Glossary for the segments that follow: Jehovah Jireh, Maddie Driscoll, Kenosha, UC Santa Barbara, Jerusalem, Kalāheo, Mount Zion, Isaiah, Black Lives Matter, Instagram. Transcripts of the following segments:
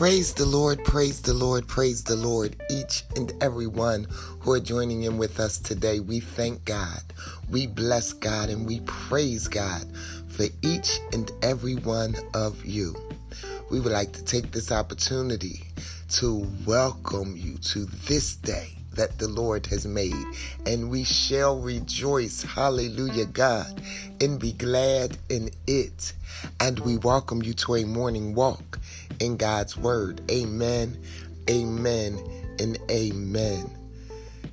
Praise the Lord, praise the Lord, praise the Lord, each and every one who are joining in with us today. We thank God, we bless God, and we praise God for each and every one of you. We would like to take this opportunity to welcome you to this day that the Lord has made, and we shall rejoice, hallelujah, God, and be glad in it. And we welcome you to a morning walk in God's word. Amen, amen, and amen.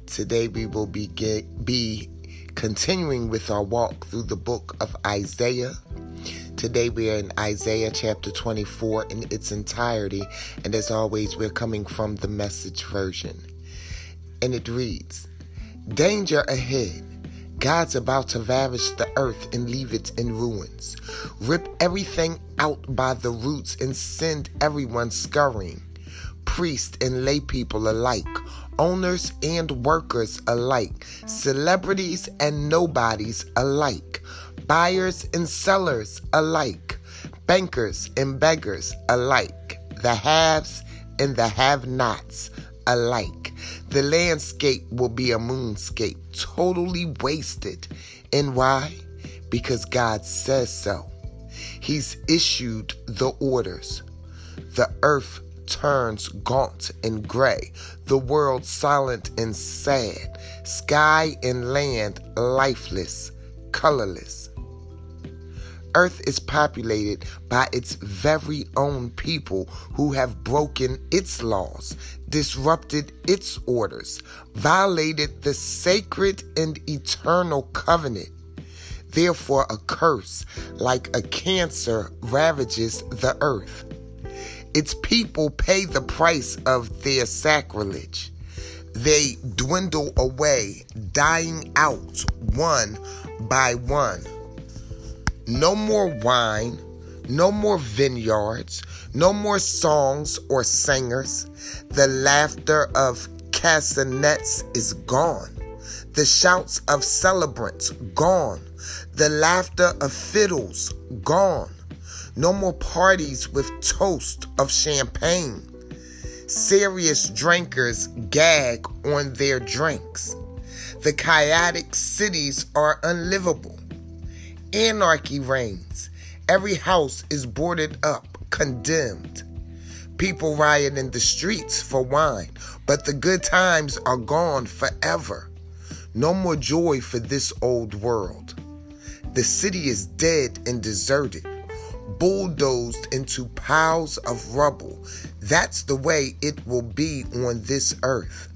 Today we will be continuing with our walk through the book of Isaiah. Today we are in Isaiah chapter 24 in its entirety, and as always, we're coming from the Message version. And it reads, "Danger ahead. God's about to ravish the earth and leave it in ruins, rip everything out by the roots and send everyone scurrying, priests and lay people alike, owners and workers alike, celebrities and nobodies alike, buyers and sellers alike, bankers and beggars alike, the haves and the have-nots alike. The landscape will be a moonscape, totally wasted. And why? Because God says so. He's issued the orders. The earth turns gaunt and gray, the world silent and sad, sky and land lifeless, colorless. Earth is populated by its very own people who have broken its laws, disrupted its orders, violated the sacred and eternal covenant. Therefore, a curse like a cancer ravages the earth. Its people pay the price of their sacrilege. They dwindle away, dying out one by one. No more wine, no more vineyards, no more songs or singers. The laughter of castanets is gone. The shouts of celebrants gone. The laughter of fiddles gone. No more parties with toast of champagne. Serious drinkers gag on their drinks. The chaotic cities are unlivable. Anarchy reigns. Every house is boarded up, condemned. People riot in the streets for wine, but the good times are gone forever. No more joy for this old world. The city is dead and deserted, bulldozed into piles of rubble. That's the way it will be on this earth.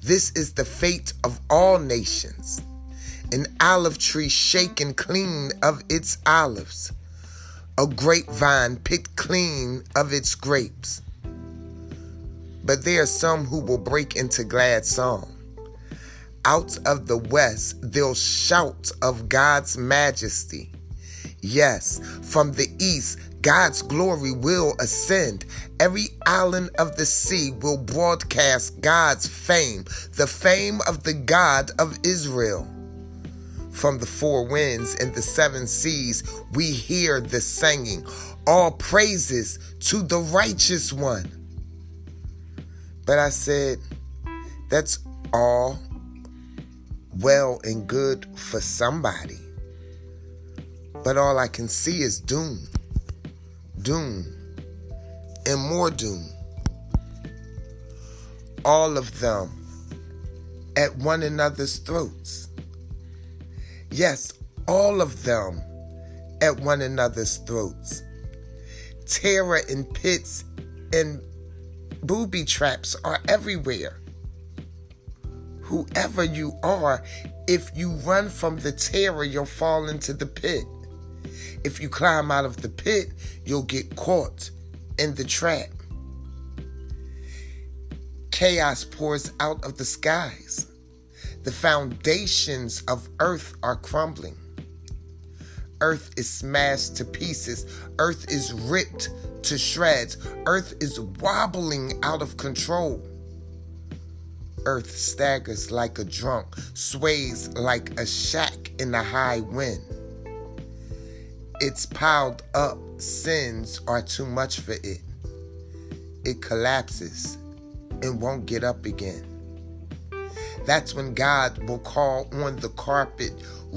This is the fate of all nations. An olive tree shaken clean of its olives, a grapevine picked clean of its grapes. But there are some who will break into glad song. Out of the west, they'll shout of God's majesty. Yes, from the east, God's glory will ascend. Every island of the sea will broadcast God's fame, the fame of the God of Israel. From the four winds and the seven seas, we hear the singing, all praises to the righteous one." But I said, that's all well and good for somebody. But all I can see is doom, doom, and more doom. All of them at one another's throats. Yes, all of them at one another's throats. Terror in pits and booby traps are everywhere. Whoever you are, if you run from the terror, you'll fall into the pit. If you climb out of the pit, you'll get caught in the trap. Chaos pours out of the skies. The foundations of earth are crumbling. Earth is smashed to pieces. Earth is ripped to shreds. Earth is wobbling out of control. Earth staggers like a drunk, sways like a shack in the high wind. It's piled up. Sins are too much for it. it collapses and won't get up again. That's when God will call on the carpet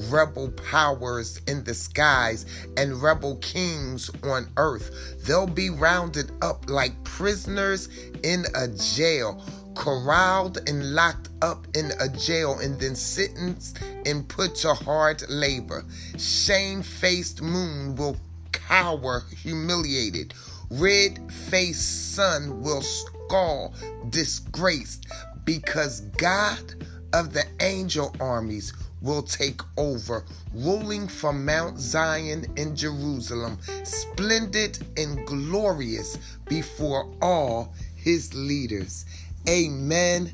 rebel powers in the skies and rebel kings on earth. They'll be rounded up like prisoners in a jail, corralled and locked up in a jail, and then sentenced and put to hard labor. Shame-faced moon will cower humiliated. Red-faced sun will scowl disgraced, because God of the angel armies will take over, ruling from Mount Zion in Jerusalem, splendid and glorious before all his leaders. Amen,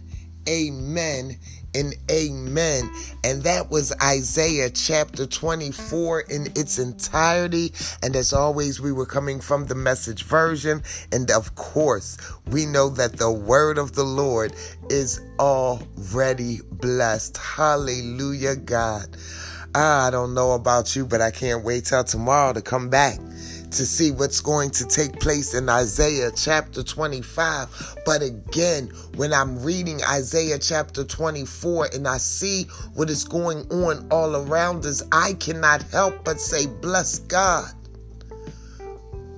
amen, and amen. And that was Isaiah chapter 24 in its entirety. And as always, we were coming from the Message version. And of course, we know that the word of the Lord is already blessed. Hallelujah, God. I don't know about you, but I can't wait till tomorrow to come back to see what's going to take place in Isaiah chapter 25. But again, when I'm reading Isaiah chapter 24 and I see what is going on all around us, I cannot help but say, bless God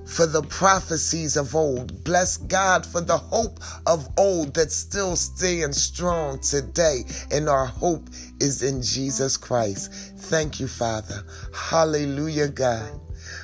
for the prophecies of old. Bless God for the hope of old that still stands strong today. And our hope is in Jesus Christ. Thank you, Father. Hallelujah, God.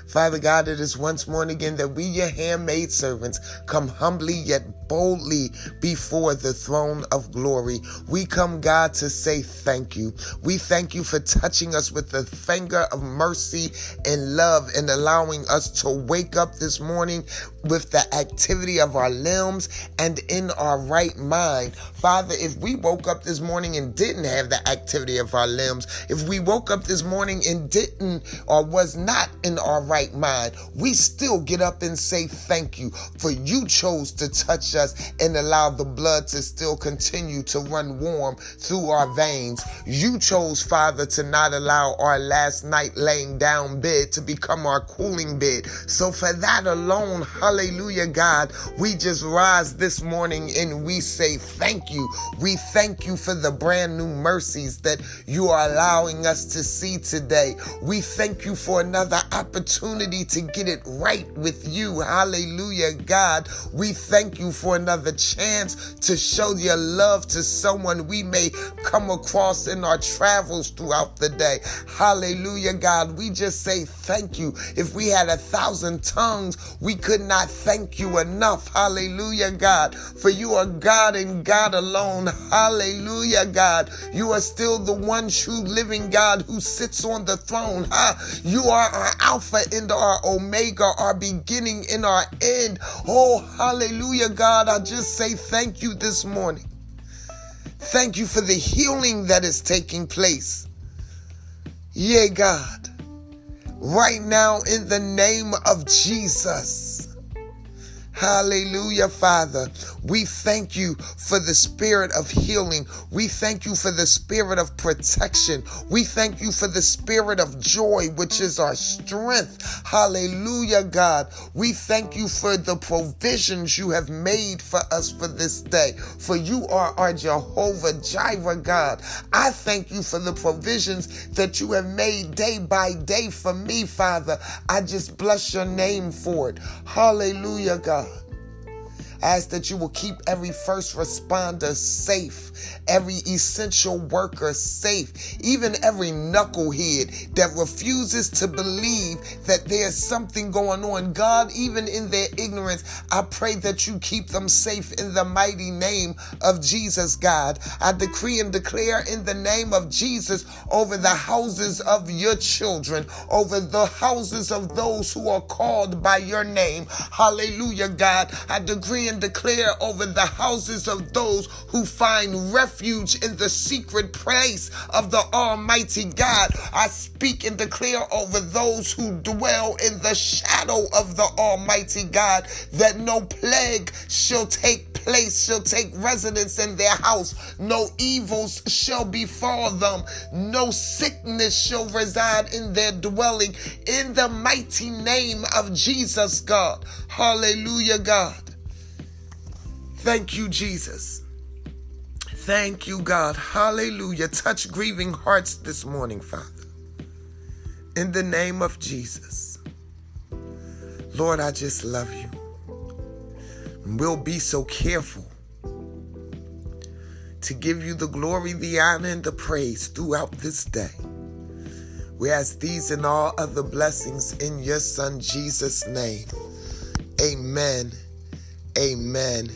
Father God, it is once more and again that we, your handmaid servants, come humbly yet boldly before the throne of glory. We come, God, to say thank you. We thank you for touching us with the finger of mercy and love and allowing us to wake up this morning with the activity of our limbs and in our right mind. Father, if we woke up this morning and didn't have the activity of our limbs, if we woke up this morning and didn't or was not in our right mind, we still get up and say thank you, for you chose to touch us and allow the blood to still continue to run warm through our veins. You chose, Father, to not allow our last night laying down bed to become our cooling bed. So for that alone, hallelujah, God, we just rise this morning and we say thank you. We thank you for the brand new mercies that you are allowing us to see today. We thank you for another opportunity to get it right with you. Hallelujah, God. We thank you for another chance to show your love to someone we may come across in our travels throughout the day. Hallelujah, God. We just say thank you. If we had 1,000 tongues, we could not thank you enough. Hallelujah, God. For you are God and God alone. Hallelujah, God. You are still the one true living God who sits on the throne. You are our Alpha and our Omega, our beginning and our end. Oh, hallelujah, God. I just say thank you this morning. Thank you for the healing that is taking place. Yeah, God. Right now, in the name of Jesus. Hallelujah, Father. We thank you for the spirit of healing. We thank you for the spirit of protection. We thank you for the spirit of joy, which is our strength. Hallelujah, God. We thank you for the provisions you have made for us for this day. For you are our Jehovah Jireh, God. I thank you for the provisions that you have made day by day for me, Father. I just bless your name for it. Hallelujah, God. I ask that you will keep every first responder safe, every essential worker safe, even every knucklehead that refuses to believe that there's something going on. God, even in their ignorance, I pray that you keep them safe in the mighty name of Jesus, God. I decree and declare in the name of Jesus over the houses of your children, over the houses of those who are called by your name. Hallelujah, God. I decree and declare over the houses of those who find refuge in the secret place of the Almighty God. I speak and declare over those who dwell in the shadow of the Almighty God that no plague shall take place, shall take residence in their house. No evils shall befall them. No sickness shall reside in their dwelling. In the mighty name of Jesus, God. Hallelujah, God. Thank you, Jesus. Thank you, God. Hallelujah. Touch grieving hearts this morning, Father. In the name of Jesus. Lord, I just love you. We'll be so careful to give you the glory, the honor, and the praise throughout this day. We ask these and all other blessings in your Son, Jesus' name. Amen, amen,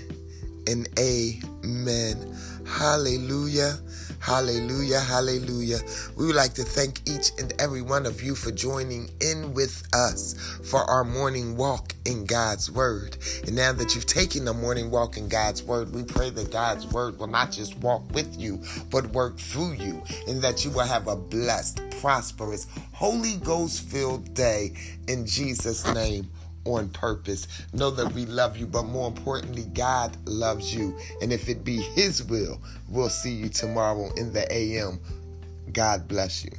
and amen. Hallelujah, hallelujah, hallelujah. We would like to thank each and every one of you for joining in with us for our morning walk in God's Word. And now that you've taken the morning walk in God's Word, we pray that God's Word will not just walk with you, but work through you, and that you will have a blessed, prosperous, Holy Ghost-filled day in Jesus' name. On purpose. Know that we love you, but more importantly, God loves you. And if it be His will, we'll see you tomorrow in the AM. God bless you.